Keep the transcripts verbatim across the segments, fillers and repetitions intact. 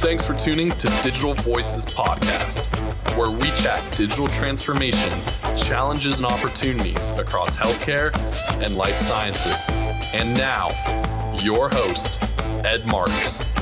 Thanks for tuning to Digital Voices Podcast, where we chat digital transformation, challenges and opportunities across healthcare and life sciences. And now, your host, Ed Marks.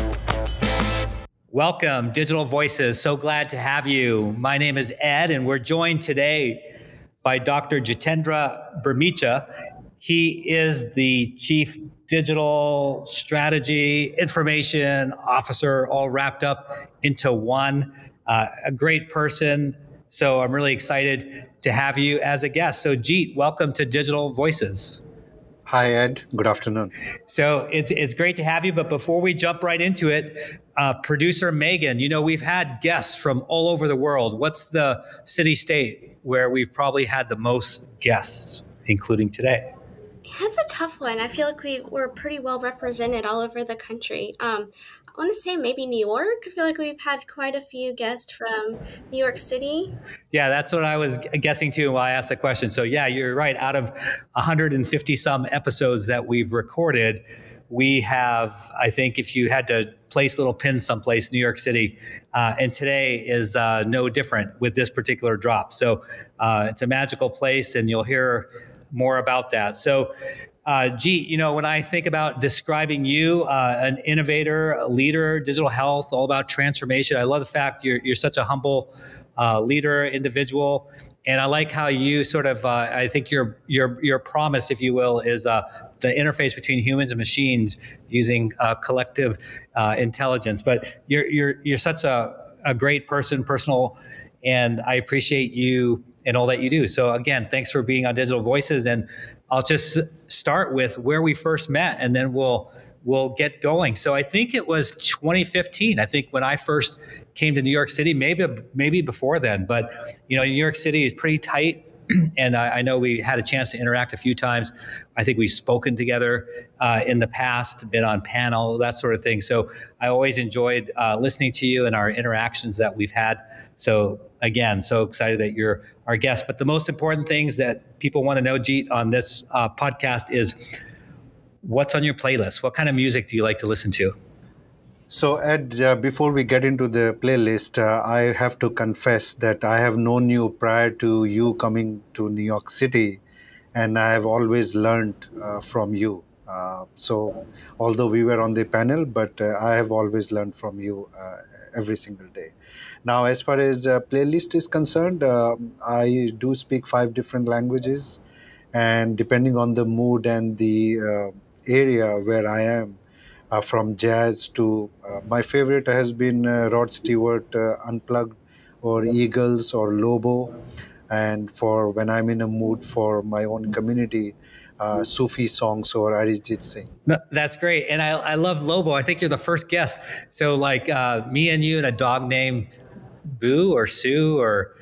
Welcome, Digital Voices. So glad to have you. My name is Ed, and we're joined today by Doctor Jitendra Barmecha. He is the Chief Digital Strategy Information Officer, all wrapped up into one. Uh, a great person. So I'm really excited to have you as a guest. So Jeet, welcome to Digital Voices. Hi, Ed. Good afternoon. So it's it's great to have you. But before we jump right into it, uh, producer Megan, you know, we've had guests from all over the world. What's the city state where we've probably had the most guests, including today? That's a tough one. I feel like we were pretty well represented all over the country. Um, I want to say maybe New York. I feel like we've had quite a few guests from New York City. Yeah, that's what I was guessing too while I asked the question. So yeah, you're right. Out of one hundred fifty some episodes that we've recorded, we have, I think if you had to place little pins someplace, New York City, uh, and today is uh, no different with this particular drop. So uh, it's a magical place, and you'll hear more about that. So, uh, Jeet, you know, when I think about describing you, uh, an innovator, a leader, digital health, all about transformation. I love the fact you're you're such a humble uh, leader, individual, and I like how you sort of. Uh, I think your your your promise, if you will, is uh, the interface between humans and machines using uh, collective uh, intelligence. But you're you're you're such a a great person, personal, and I appreciate you and all that you do. So again, thanks for being on Digital Voices. And I'll just start with where we first met, and then we'll we'll get going. So I think it was twenty fifteen. I think when I first came to New York City, maybe maybe before then. But you know, New York City is pretty tight, and I, I know we had a chance to interact a few times. I think we've spoken together uh, in the past, been on panel, that sort of thing. So I always enjoyed uh, listening to you and our interactions that we've had. So again, so excited that you're our guest. But the most important things that people want to know, Jeet, on this uh, podcast is what's on your playlist? What kind of music do you like to listen to? So Ed, uh, before we get into the playlist, uh, I have to confess that I have known you prior to you coming to New York City, and I have always learned uh, from you. Uh, so although we were on the panel, but uh, I have always learned from you uh, every single day. Now, as far as uh, playlist is concerned, uh, I do speak five different languages, and depending on the mood and the uh, area where I am, uh, from jazz to uh, my favorite has been uh, Rod Stewart uh, Unplugged, or Eagles, or Lobo, and for when I'm in a mood for my own community, Uh, Sufi songs or Arijit Singh. No, that's great. And I, I love Lobo. I think you're the first guest. So like uh, me and you and a dog named Boo or Sue or...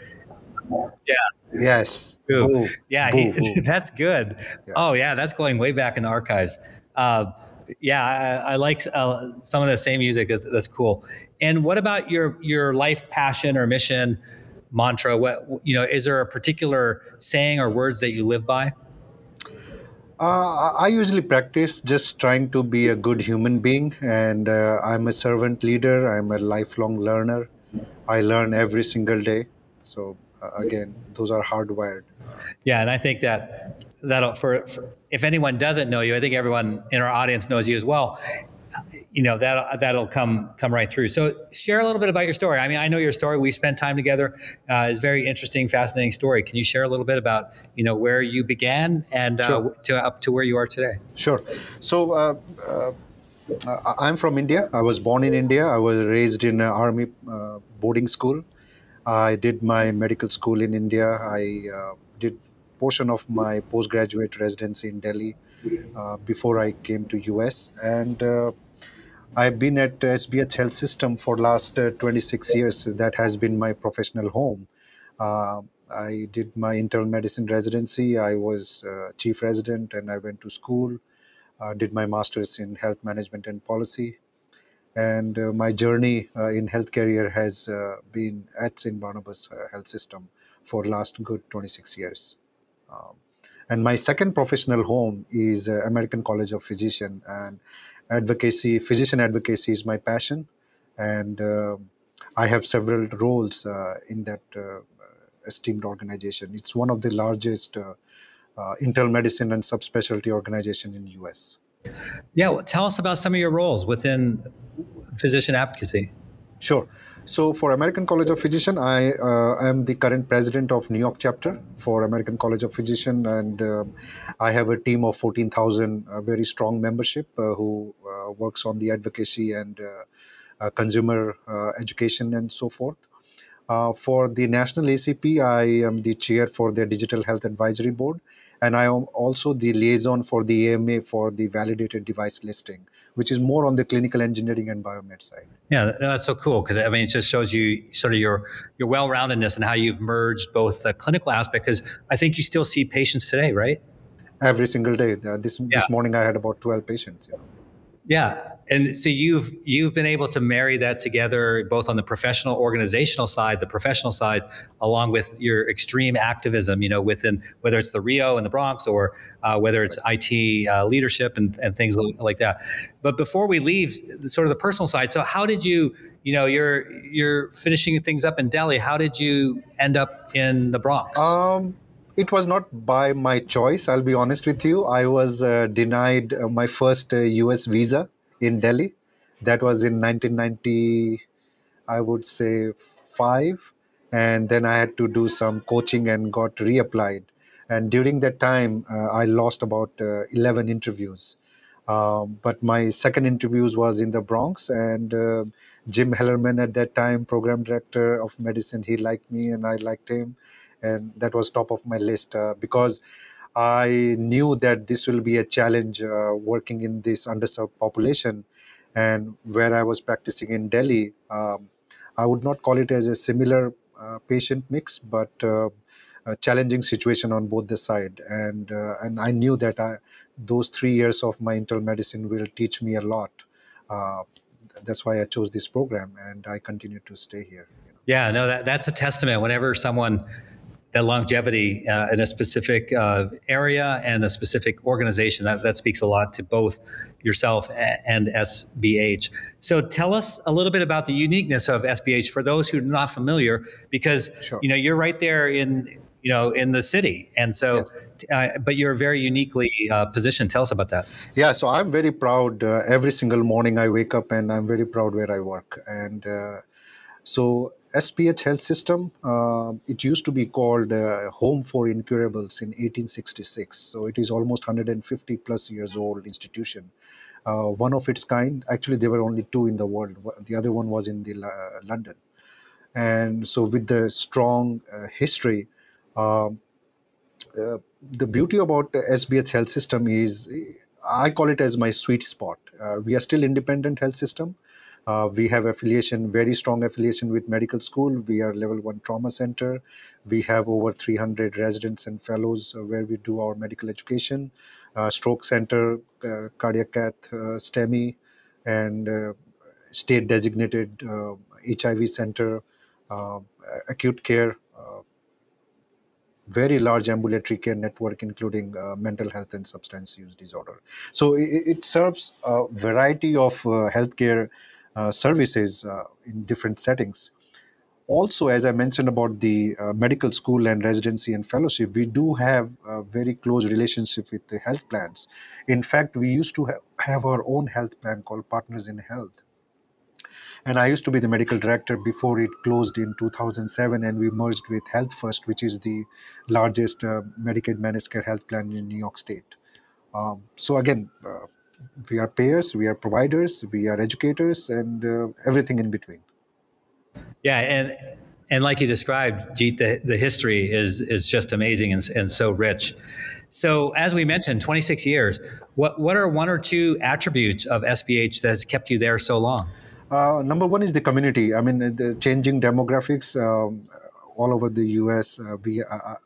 Yeah. Yes. Boo. Boo. Yeah, Boo, he, Boo. That's good. Yeah. Oh, yeah, that's going way back in the archives. Uh, yeah, I, I like uh, some of the same music. That's, that's cool. And what about your your life passion or mission mantra? What, you know, is there a particular saying or words that you live by? Uh, I usually practice just trying to be a good human being, and uh, I'm a servant leader. I'm a lifelong learner. I learn every single day. So uh, again, those are hardwired. Yeah, and I think that that'll for, for if anyone doesn't know you, I think everyone in our audience knows you as well. You know, that that'll come come right through. So share a little bit about your story. I mean, I know your story. We spent time together. Uh, it's a very interesting, fascinating story. Can you share a little bit about, you know, where you began and uh, sure. to up to where you are today? Sure. So uh, uh, I'm from India. I was born in India. I was raised in an army uh, boarding school. I did my medical school in India. I uh, did portion of my postgraduate residency in Delhi uh, before I came to U S and. Uh, I've been at S B H Health System for last uh, twenty-six years. That has been my professional home. Uh, I did my internal medicine residency. I was uh, chief resident, and I went to school, uh, did my master's in health management and policy. And uh, my journey uh, in health career has uh, been at Saint Barnabas uh, Health System for last good twenty-six years. Um, and my second professional home is uh, American College of Physicians, and advocacy, physician advocacy is my passion, And uh, I have several roles uh, in that uh, esteemed organization. It's one of the largest uh, uh, internal medicine and subspecialty organization in the U S. Yeah, well, tell us about some of your roles within physician advocacy. Sure. So for American College of Physicians, I uh, am the current president of New York chapter for American College of Physicians, and uh, I have a team of fourteen thousand uh, very strong membership uh, who uh, works on the advocacy and uh, uh, consumer uh, education and so forth. Uh, for the National A C P, I am the chair for their Digital Health Advisory Board, and I am also the liaison for the A M A for the validated device listing, which is more on the clinical engineering and biomed side. Yeah, that's so cool, because I mean, it just shows you sort of your your well-roundedness and how you've merged both the clinical aspect, because I think you still see patients today, right? Every single day. Uh, this yeah. this morning I had about twelve patients. Yeah. Yeah. And so you've you've been able to marry that together, both on the professional organizational side, the professional side, along with your extreme activism, you know, within whether it's the Rio and the Bronx or uh, whether it's I T uh, leadership and, and things like that. But before we leave sort of the personal side, so how did you, you know, you're you're finishing things up in Delhi. How did you end up in the Bronx? Um. It was not by my choice, I'll be honest with you. I was uh, denied uh, my first uh, U S visa in Delhi. That was in nineteen ninety, I would say, five. And then I had to do some coaching and got reapplied. And during that time, uh, I lost about uh, eleven interviews. Um, but my second interviews was in the Bronx, and uh, Jim Hellerman at that time, program director of medicine, he liked me and I liked him. And that was top of my list uh, because I knew that this will be a challenge uh, working in this underserved population. And where I was practicing in Delhi, um, I would not call it as a similar uh, patient mix, but uh, a challenging situation on both the side. And uh, and I knew that I, those three years of my internal medicine will teach me a lot. Uh, that's why I chose this program, and I continue to stay here. You know? Yeah, no, that, that's a testament. Whenever someone... that longevity uh, in a specific uh, area and a specific organization, that, that speaks a lot to both yourself and S B H. So tell us a little bit about the uniqueness of S B H for those who are not familiar, because sure. you know, you're right there in you know in the city, and so yes. uh, but you're very uniquely uh, positioned. Tell us about that. Yeah, so I'm very proud. Uh, every single morning I wake up and I'm very proud where I work, and uh, so. S B H Health System, uh, it used to be called uh, Home for Incurables in eighteen sixty-six. So it is almost one hundred fifty plus years old institution. Uh, one of its kind, actually there were only two in the world. The other one was in the uh, London. And so with the strong uh, history, uh, uh, the beauty about S B H Health System is, I call it as my sweet spot. Uh, we are still independent health system. Uh, we have affiliation, very strong affiliation with medical school. We are level one trauma center. We have over three hundred residents and fellows uh, where we do our medical education, uh, stroke center, uh, cardiac cath, uh, STEMI, and uh, state designated uh, H I V center, uh, acute care, uh, very large ambulatory care network, including uh, mental health and substance use disorder. So it, it serves a variety of uh, healthcare Uh, services uh, in different settings. Also, as I mentioned about the uh, medical school and residency and fellowship, we do have a very close relationship with the health plans. In fact, we used to ha- have our own health plan called Partners in Health. And I used to be the medical director before it closed in two thousand seven, and we merged with Health First, which is the largest uh, Medicaid managed care health plan in New York State. Um, so again, uh, we are payers, we are providers, we are educators, and uh, everything in between. Yeah, and and like you described, Jeet, the, the history is is just amazing and, and so rich. So as we mentioned, twenty-six years, what, what are one or two attributes of S B H that has kept you there so long? Uh, number one is the community. I mean, the changing demographics um, all over the U S. Uh, we uh,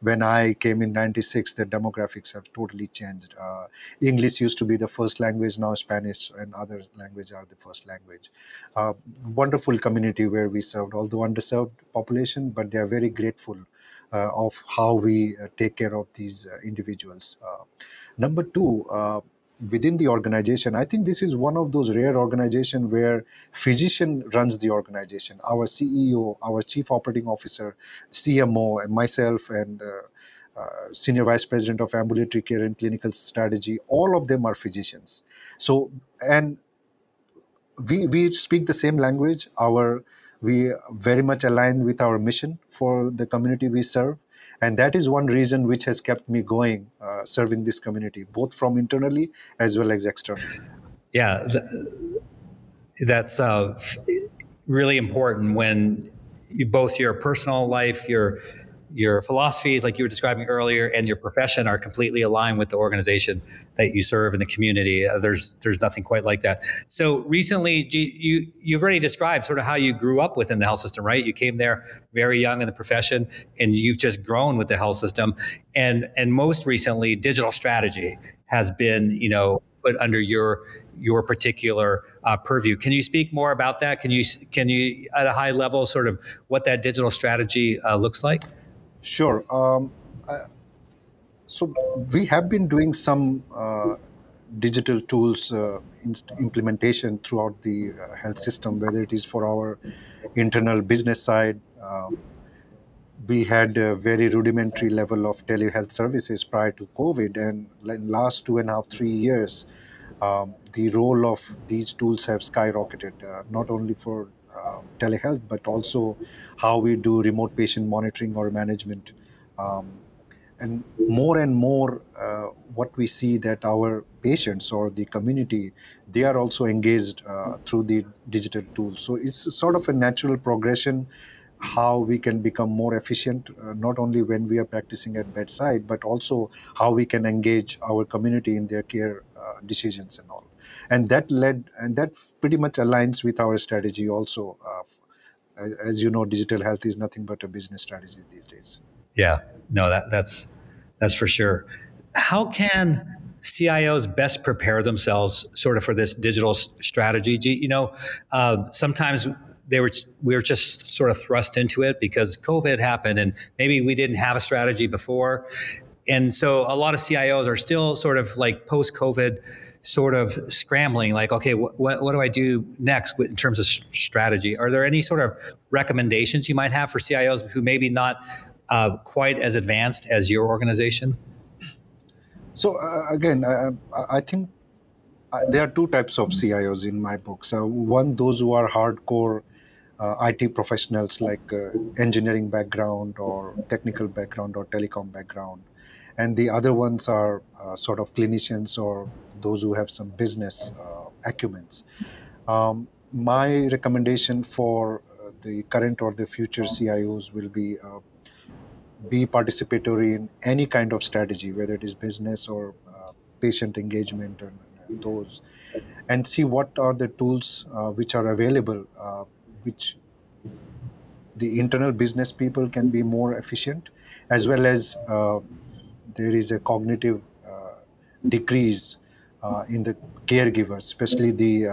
When I came in ninety-six, the demographics have totally changed. Uh, English used to be the first language, now Spanish and other languages are the first language. Uh, wonderful community where we served, although underserved population, but they are very grateful uh, of how we uh, take care of these uh, individuals. Uh, number two, uh, within the organization. I think this is one of those rare organizations where physician runs the organization. Our C E O, our chief operating officer, C M O, and myself, and uh, uh, senior vice president of ambulatory care and clinical strategy, all of them are physicians. So, and we we speak the same language. Our we very much align with our mission for the community we serve. And that is one reason which has kept me going, uh, serving this community, both from internally as well as externally. Yeah, th- that's uh, really important when you, both your personal life, your your philosophies, like you were describing earlier, and your profession are completely aligned with the organization that you serve in the community. Uh, there's there's nothing quite like that. So recently, G, you, you've already described sort of how you grew up within the health system, right? You came there very young in the profession, and you've just grown with the health system. And and most recently, digital strategy has been, you know, put under your your particular uh, purview. Can you speak more about that? Can you, can you, at a high level, sort of what that digital strategy uh, looks like? Sure. Um, uh, so we have been doing some uh, digital tools uh, in- implementation throughout the uh, health system, whether it is for our internal business side. Um, we had a very rudimentary level of telehealth services prior to COVID, and last two and a half, three years, um, the role of these tools have skyrocketed, uh, not only for Uh, telehealth, but also how we do remote patient monitoring or management. Um, and more and more, uh, what we see that our patients or the community, they are also engaged uh, through the digital tools. So it's sort of a natural progression, how we can become more efficient, uh, not only when we are practicing at bedside, but also how we can engage our community in their care uh, decisions and all. And that led, and that pretty much aligns with our strategy also. Uh, as you know, digital health is nothing but a business strategy these days. Yeah, no, that, that's that's for sure. How can C I Os best prepare themselves sort of for this digital strategy? You know, uh, sometimes they were we were just sort of thrust into it because COVID happened, and maybe we didn't have a strategy before. And so a lot of C I Os are still sort of like post-COVID sort of scrambling, like, okay, what wh- what do I do next in terms of sh- strategy? Are there any sort of recommendations you might have for C I Os who maybe not uh, quite as advanced as your organization? So uh, again, uh, I think uh, there are two types of C I Os in my book. So one, those who are hardcore uh, I T professionals, like uh, engineering background or technical background or telecom background. And the other ones are uh, sort of clinicians or those who have some business uh, acumen. Um, my recommendation for uh, the current or the future C I Os will be uh, be participatory in any kind of strategy, whether it is business or uh, patient engagement and, and those, and see what are the tools uh, which are available, uh, which the internal business people can be more efficient, as well as uh, there is a cognitive uh, decrease Uh, in the caregivers, especially the uh,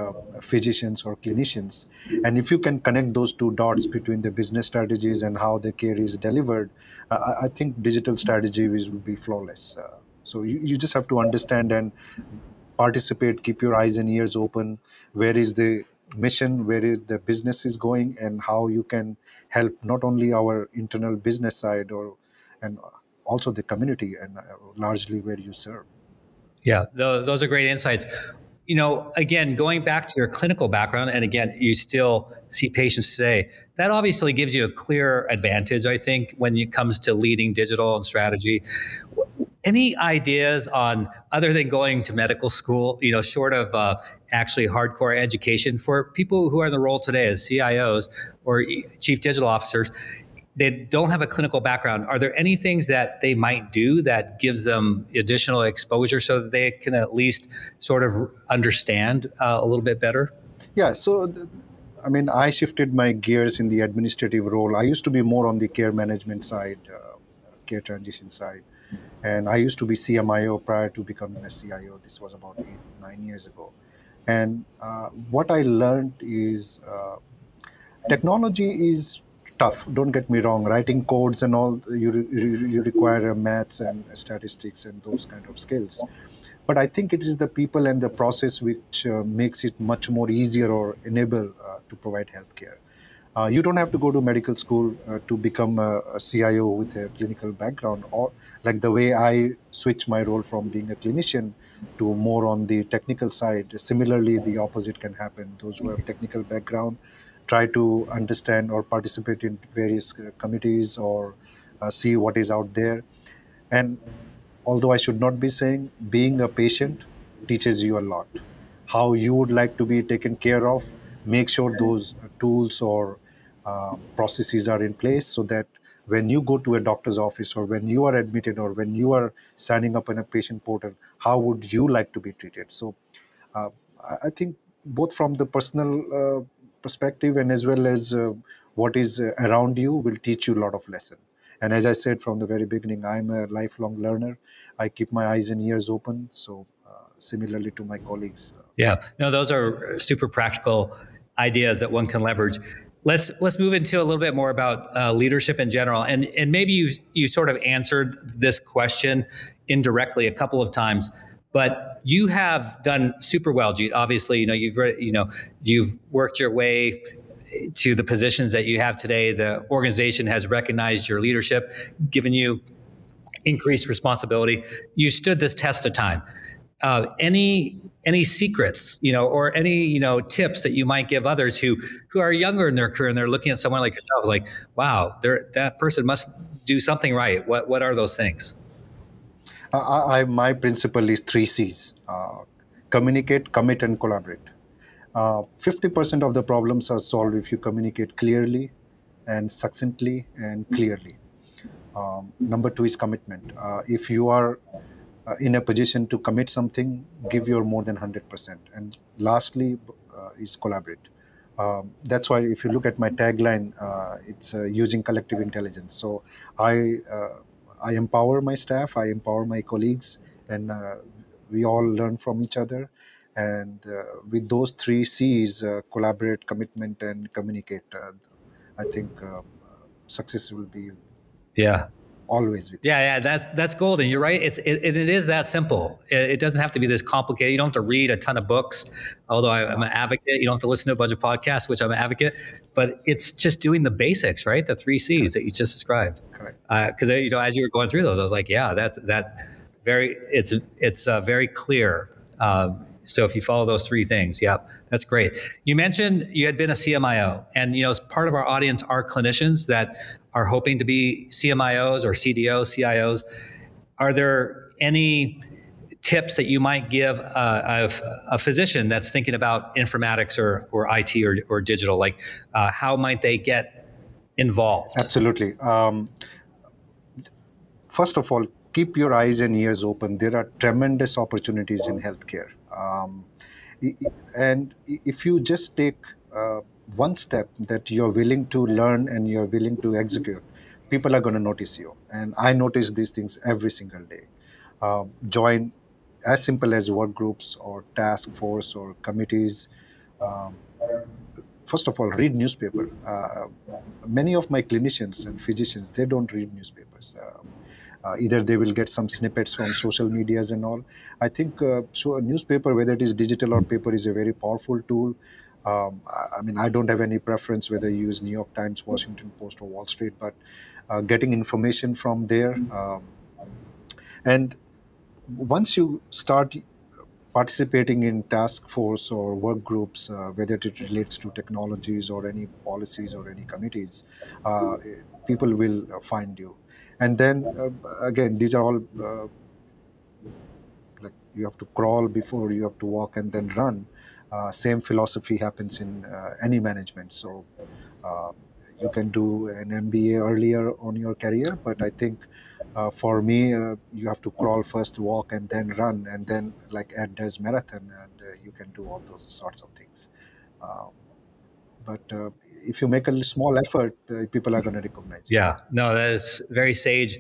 physicians or clinicians. And if you can connect those two dots between the business strategies and how the care is delivered, uh, I think digital strategy will be flawless. Uh, so you, you just have to understand and participate, keep your eyes and ears open. Where is the mission, where is the business is going, and how you can help not only our internal business side or and also the community and uh, largely where you serve. Yeah, those are great insights. You know, again, going back to your clinical background, and again, you still see patients today, that obviously gives you a clear advantage, I think, when it comes to leading digital and strategy. Any ideas on, other than going to medical school, you know, short of uh, actually hardcore education for people who are in the role today as C I Os or chief digital officers, they don't have a clinical background. Are there any things that they might do that gives them additional exposure so that they can at least sort of understand uh, a little bit better? Yeah. So, th- I mean, I shifted my gears in the administrative role. I used to be more on the care management side, uh, care transition side. And I used to be C M I O prior to becoming a C I O. This was about eight, nine years ago. And uh, what I learned is uh, technology is tough. Don't get me wrong. Writing codes and all, you, you, you require maths and statistics and those kind of skills. But I think it is the people and the process which uh, makes it much more easier or enable uh, to provide healthcare. Uh, you don't have to go to medical school uh, to become a, a C I O with a clinical background, or like the way I switched my role from being a clinician to more on the technical side. Similarly, the opposite can happen. Those who have technical background try to understand or participate in various uh, committees or uh, see what is out there. And although I should not be saying, being a patient teaches you a lot. How you would like to be taken care of, make sure those tools or Uh, processes are in place so that when you go to a doctor's office or when you are admitted or when you are signing up on a patient portal, how would you like to be treated? So uh, I think both from the personal uh, perspective and as well as uh, what is uh, around you will teach you a lot of lesson. And as I said from the very beginning, I'm a lifelong learner. I keep my eyes and ears open. So uh, similarly to my colleagues. Yeah, no, those are super practical ideas that one can leverage. Let's let's move into a little bit more about uh, leadership in general, and and maybe you you sort of answered this question indirectly a couple of times, but you have done super well, Jeet. Obviously, you know you've re- you know you've worked your way to the positions that you have today. The organization has recognized your leadership, given you increased responsibility. You stood this test of time. Uh, any any secrets, you know, or any, you know, tips that you might give others who who are younger in their career and they're looking at someone like yourself like, wow, that person must do something right. What what are those things? Uh, I, my principle is three C's. Uh, communicate, commit, and collaborate. Uh, fifty percent of the problems are solved if you communicate clearly and succinctly and clearly. Um, number two is commitment. Uh, if you are Uh, in a position to commit something, give your more than one hundred percent. And lastly uh, is collaborate. Um, that's why if you look at my tagline, uh, it's uh, using collective intelligence. So I uh, I empower my staff, I empower my colleagues, and uh, we all learn from each other. And uh, with those three C's, uh, collaborate, commitment, and communicate, uh, I think um, success will be... yeah. Always with yeah, yeah, that that's golden. You're right. It's it, it is that simple. It, it doesn't have to be this complicated. You don't have to read a ton of books. Although I, I'm an advocate, you don't have to listen to a bunch of podcasts, which I'm an advocate. But it's just doing the basics, right? The three C's that you just described. Correct. Because uh, you know, as you were going through those, I was like, yeah, that's that very. It's it's uh, very clear. Um, so if you follow those three things, yeah, that's great. You mentioned you had been a C M I O, and you know, as part of our audience are clinicians that are hoping to be C M I Os or C D Os, C I Os. Are there any tips that you might give uh, a, a physician that's thinking about informatics or, or I T or, or digital? Like uh, how might they get involved? Absolutely. Um, first of all, keep your eyes and ears open. There are tremendous opportunities in healthcare. Um, and if you just take uh, one step that you're willing to learn and you're willing to execute, people are going to notice you. And I notice these things every single day. Uh, join as simple as work groups or task force or committees. Um, first of all, read newspaper. Uh, many of my clinicians and physicians, they don't read newspapers. Um, Uh, either they will get some snippets from social medias and all. I think uh, so a newspaper, whether it is digital or paper, is a very powerful tool. Um, I, I mean, I don't have any preference whether you use New York Times, Washington Post, or Wall Street, but uh, getting information from there. Um, and once you start participating in task force or work groups, uh, whether it relates to technologies or any policies or any committees, uh, people will find you. And then, uh, again, these are all, uh, like you have to crawl before you have to walk and then run. Uh, same philosophy happens in uh, any management. So uh, you can do an M B A earlier on your career, but I think uh, for me, uh, you have to crawl first, walk, and then run. And then, like Ed does marathon, and uh, you can do all those sorts of things. Uh, but... Uh, If you make a small effort, uh, people are going to recognize you. Yeah, no, that is very sage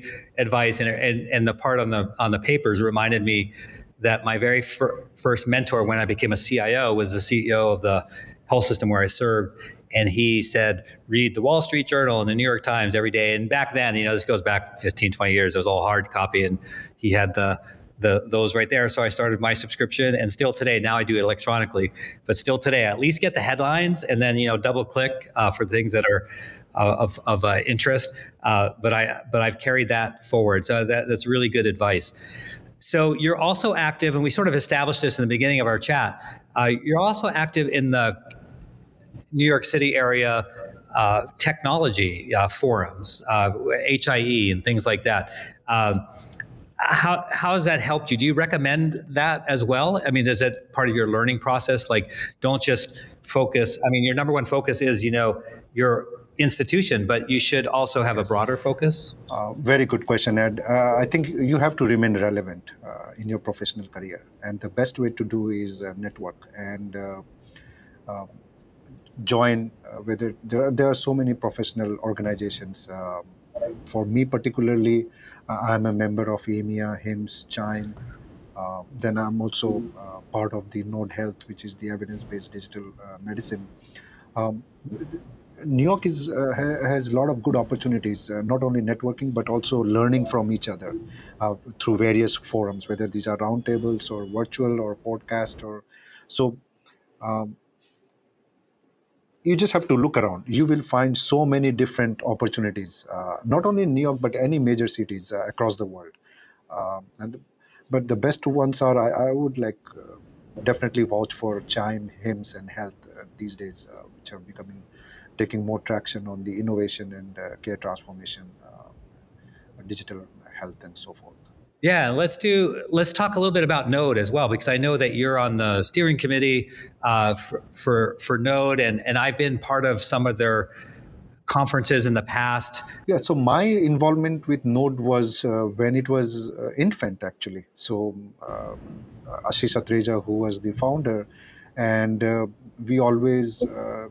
advice. And, and and the part on the on the papers reminded me that my very fir- first mentor when I became a C I O was the C E O of the health system where I served. And he said, read the Wall Street Journal and the New York Times every day. And back then, you know, this goes back fifteen, twenty years. It was all hard copy. And he had the, the those right there. So I started my subscription. And still today, now I do it electronically. But still today, I at least get the headlines and then, you know, double click uh, for things that are uh, of, of uh, interest. Uh, but, I, but I've carried that forward. So that, that's really good advice. So you're also active, and we sort of established this in the beginning of our chat. Uh, you're also active in the New York City area uh, technology uh, forums, uh, H I E and things like that. Um, how how has that helped you? Do you recommend that as well? I mean, is that part of your learning process? Like, don't just focus. I mean, your number one focus is, you know, your institution, but you should also have yes. a broader focus. Uh, very good question, Ed. Uh, I think you have to remain relevant uh, in your professional career. And the best way to do is uh, network and uh, uh, join uh, with it. There are, there are so many professional organizations. Uh, for me particularly, uh, I'm a member of A M I A, HIMSS, CHIME. Uh, then I'm also uh, part of the Node Health, which is the evidence-based digital uh, medicine. Um, New York is uh, ha- has a lot of good opportunities, uh, not only networking, but also learning from each other uh, through various forums, whether these are roundtables or virtual or podcast or so. Um, You just have to look around. You will find so many different opportunities, uh, not only in New York, but any major cities uh, across the world. Um, and the, but the best ones are, I, I would like uh, definitely vouch for CHIME, HIMSS, and Health uh, these days, uh, which are becoming, taking more traction on the innovation and uh, care transformation, uh, digital health and so forth. Yeah, let's do. Let's talk a little bit about Node as well, because I know that you're on the steering committee uh, for, for for Node, and, and I've been part of some of their conferences in the past. Yeah, so my involvement with Node was uh, when it was uh, infant, actually. So uh, Ashish Atreja, who was the founder, and uh, we always uh,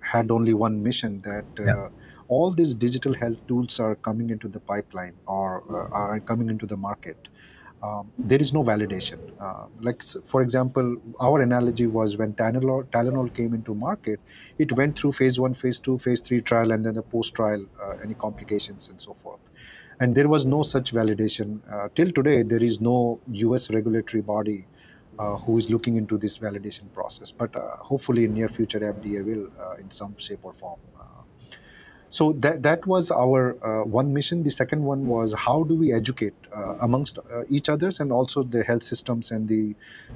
had only one mission that. Uh, yeah. All these digital health tools are coming into the pipeline or uh, are coming into the market. Um, there is no validation. Uh, like, for example, our analogy was when Tylenol, Tylenol came into market, it went through phase one, phase two, phase three trial, and then the post-trial, uh, any complications and so forth. And there was no such validation. Uh, till today, there is no U S regulatory body uh, who is looking into this validation process. But uh, hopefully in near future, F D A will uh, in some shape or form. So that that was our uh, one mission. The second one was how do we educate uh, amongst uh, each others and also the health systems and the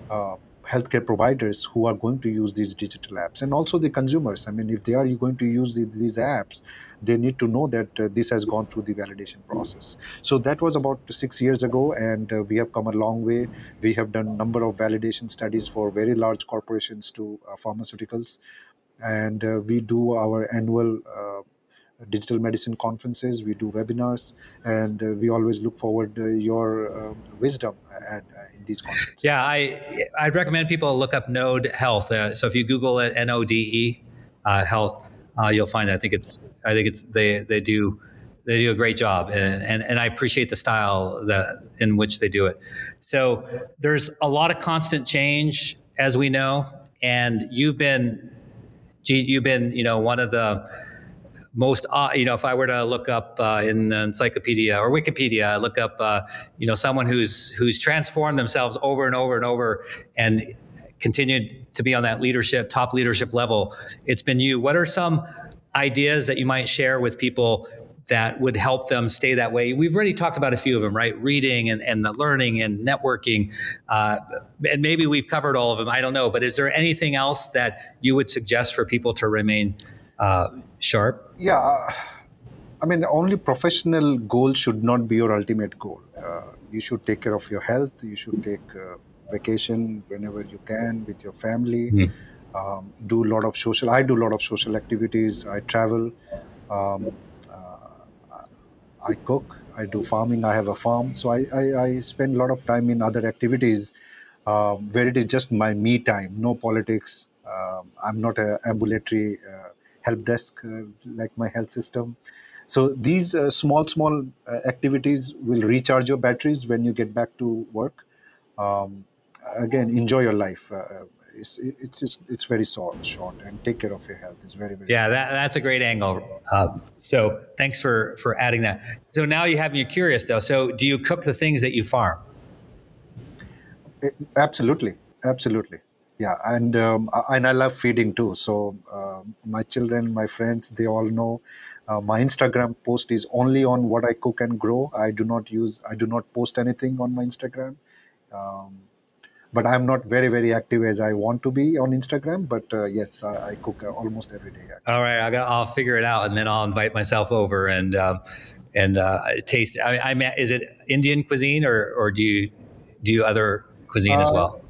uh, healthcare providers who are going to use these digital apps and also the consumers. I mean, if they are going to use these, these apps, they need to know that uh, this has gone through the validation process. So that was about six years ago, and uh, we have come a long way. We have done a number of validation studies for very large corporations to uh, pharmaceuticals, and uh, we do our annual uh, digital medicine conferences, we do webinars, and uh, we always look forward to uh, your uh, wisdom at, uh, in these conferences. Yeah, I I'd recommend people look up Node Health. Uh, so if you Google it, N O D E uh, Health, uh, you'll find it. I think it's I think it's they they do they do a great job, and and, and I appreciate the style that in which they do it. So there's a lot of constant change, as we know, and you've been you've been you know one of the most, uh, you know, if I were to look up uh, in the encyclopedia or Wikipedia, I look up, uh, you know, someone who's who's transformed themselves over and over and over and continued to be on that leadership, top leadership level. It's been you. What are some ideas that you might share with people that would help them stay that way? We've already talked about a few of them, right? Reading and, and the learning and networking. Uh, and maybe we've covered all of them. I don't know. But is there anything else that you would suggest for people to remain uh, sharp? Yeah, I mean, only professional goal should not be your ultimate goal. Uh, you should take care of your health. You should take uh, vacation whenever you can with your family. Mm. Um, do a lot of social. I do a lot of social activities. I travel. Um, uh, I cook. I do farming. I have a farm. So I, I, I spend a lot of time in other activities uh, where it is just my me time. No politics. Uh, I'm not an ambulatory uh, help desk, uh, like my health system. So these uh, small, small uh, activities will recharge your batteries when you get back to work. Um, again, enjoy your life. Uh, it's it's just, it's very short, short, and take care of your health. It's very, very. Yeah, that, that's a great angle. Uh, so thanks for, for adding that. So now you have me curious though. So do you cook the things that you farm? It, absolutely, absolutely. Yeah, and um, I, and I love feeding too. So uh, my children, my friends, they all know. Uh, my Instagram post is only on what I cook and grow. I do not use, I do not post anything on my Instagram. Um, but I'm not very, very active as I want to be on Instagram. But uh, yes, I, I cook almost every day. Actually. All right, I got, I'll figure it out, and then I'll invite myself over and um, and uh, taste. I, I'm at, is it Indian cuisine or or do you do you other cuisine uh, as well?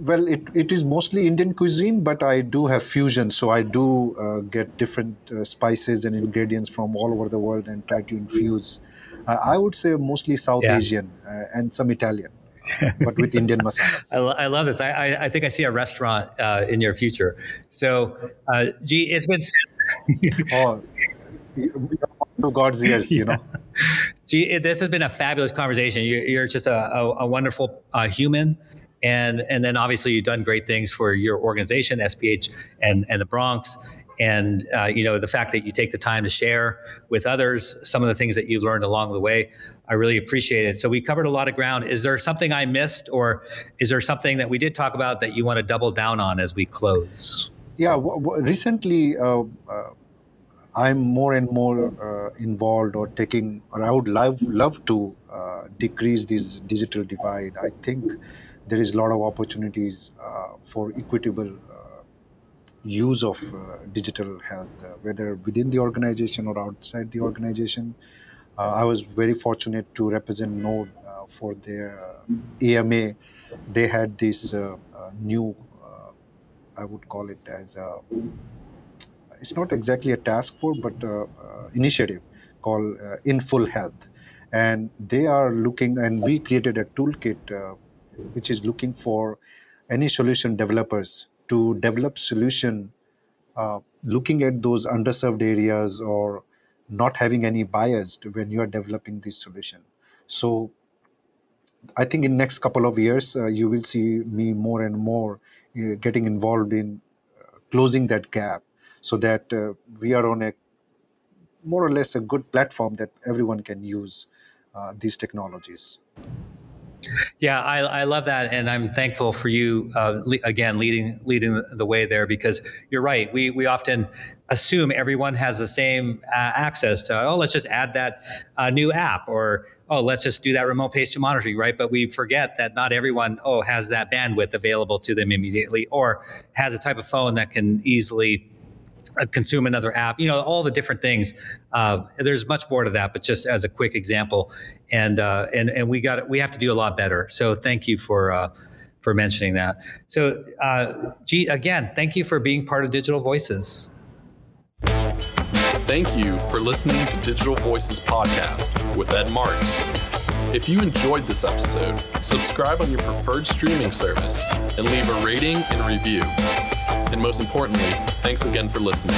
Well, it, it is mostly Indian cuisine, but I do have fusion. So I do uh, get different uh, spices and ingredients from all over the world and try to infuse. Uh, I would say mostly South yeah. Asian uh, and some Italian, but with Indian masalas. I, lo- I love this. I, I, I think I see a restaurant uh, in your future. So, uh, gee, it's been... oh, to God's ears, you yeah. know. Gee, this has been a fabulous conversation. You, you're just a, a, a wonderful uh, human. And and then obviously you've done great things for your organization, S B H and, and the Bronx. And, uh, you know, the fact that you take the time to share with others some of the things that you've learned along the way, I really appreciate it. So we covered a lot of ground. Is there something I missed, or is there something that we did talk about that you want to double down on as we close? Yeah, w- w- recently uh, uh, I'm more and more uh, involved or taking, or I would love, love to uh, decrease this digital divide. I think there is a lot of opportunities uh, for equitable uh, use of uh, digital health, uh, whether within the organization or outside the organization. Uh, I was very fortunate to represent Node uh, for their uh, A M A. They had this uh, uh, new, uh, I would call it as a, it's not exactly a task force, but uh, uh, initiative called uh, In Full Health. And they are looking, and we created a toolkit uh, which is looking for any solution developers to develop solution, uh, looking at those underserved areas or not having any bias when you are developing this solution. So I think in next couple of years, uh, you will see me more and more uh, getting involved in uh, closing that gap so that uh, we are on a more or less a good platform that everyone can use uh, these technologies. Yeah, I, I love that. And I'm thankful for you, uh, le- again, leading leading the way there, because you're right. We we often assume everyone has the same uh, access to, oh, let's just add that uh, new app, or, oh, let's just do that remote patient monitoring, right? But we forget that not everyone, oh, has that bandwidth available to them immediately, or has a type of phone that can easily consume another app, you know, all the different things. Uh, there's much more to that, but just as a quick example, and uh, and and we got we have to do a lot better. So thank you for uh, for mentioning that. So uh, G, again, thank you for being part of Digital Voices. Thank you for listening to Digital Voices Podcast with Ed Marks. If you enjoyed this episode, subscribe on your preferred streaming service and leave a rating and review. And most importantly, thanks again for listening.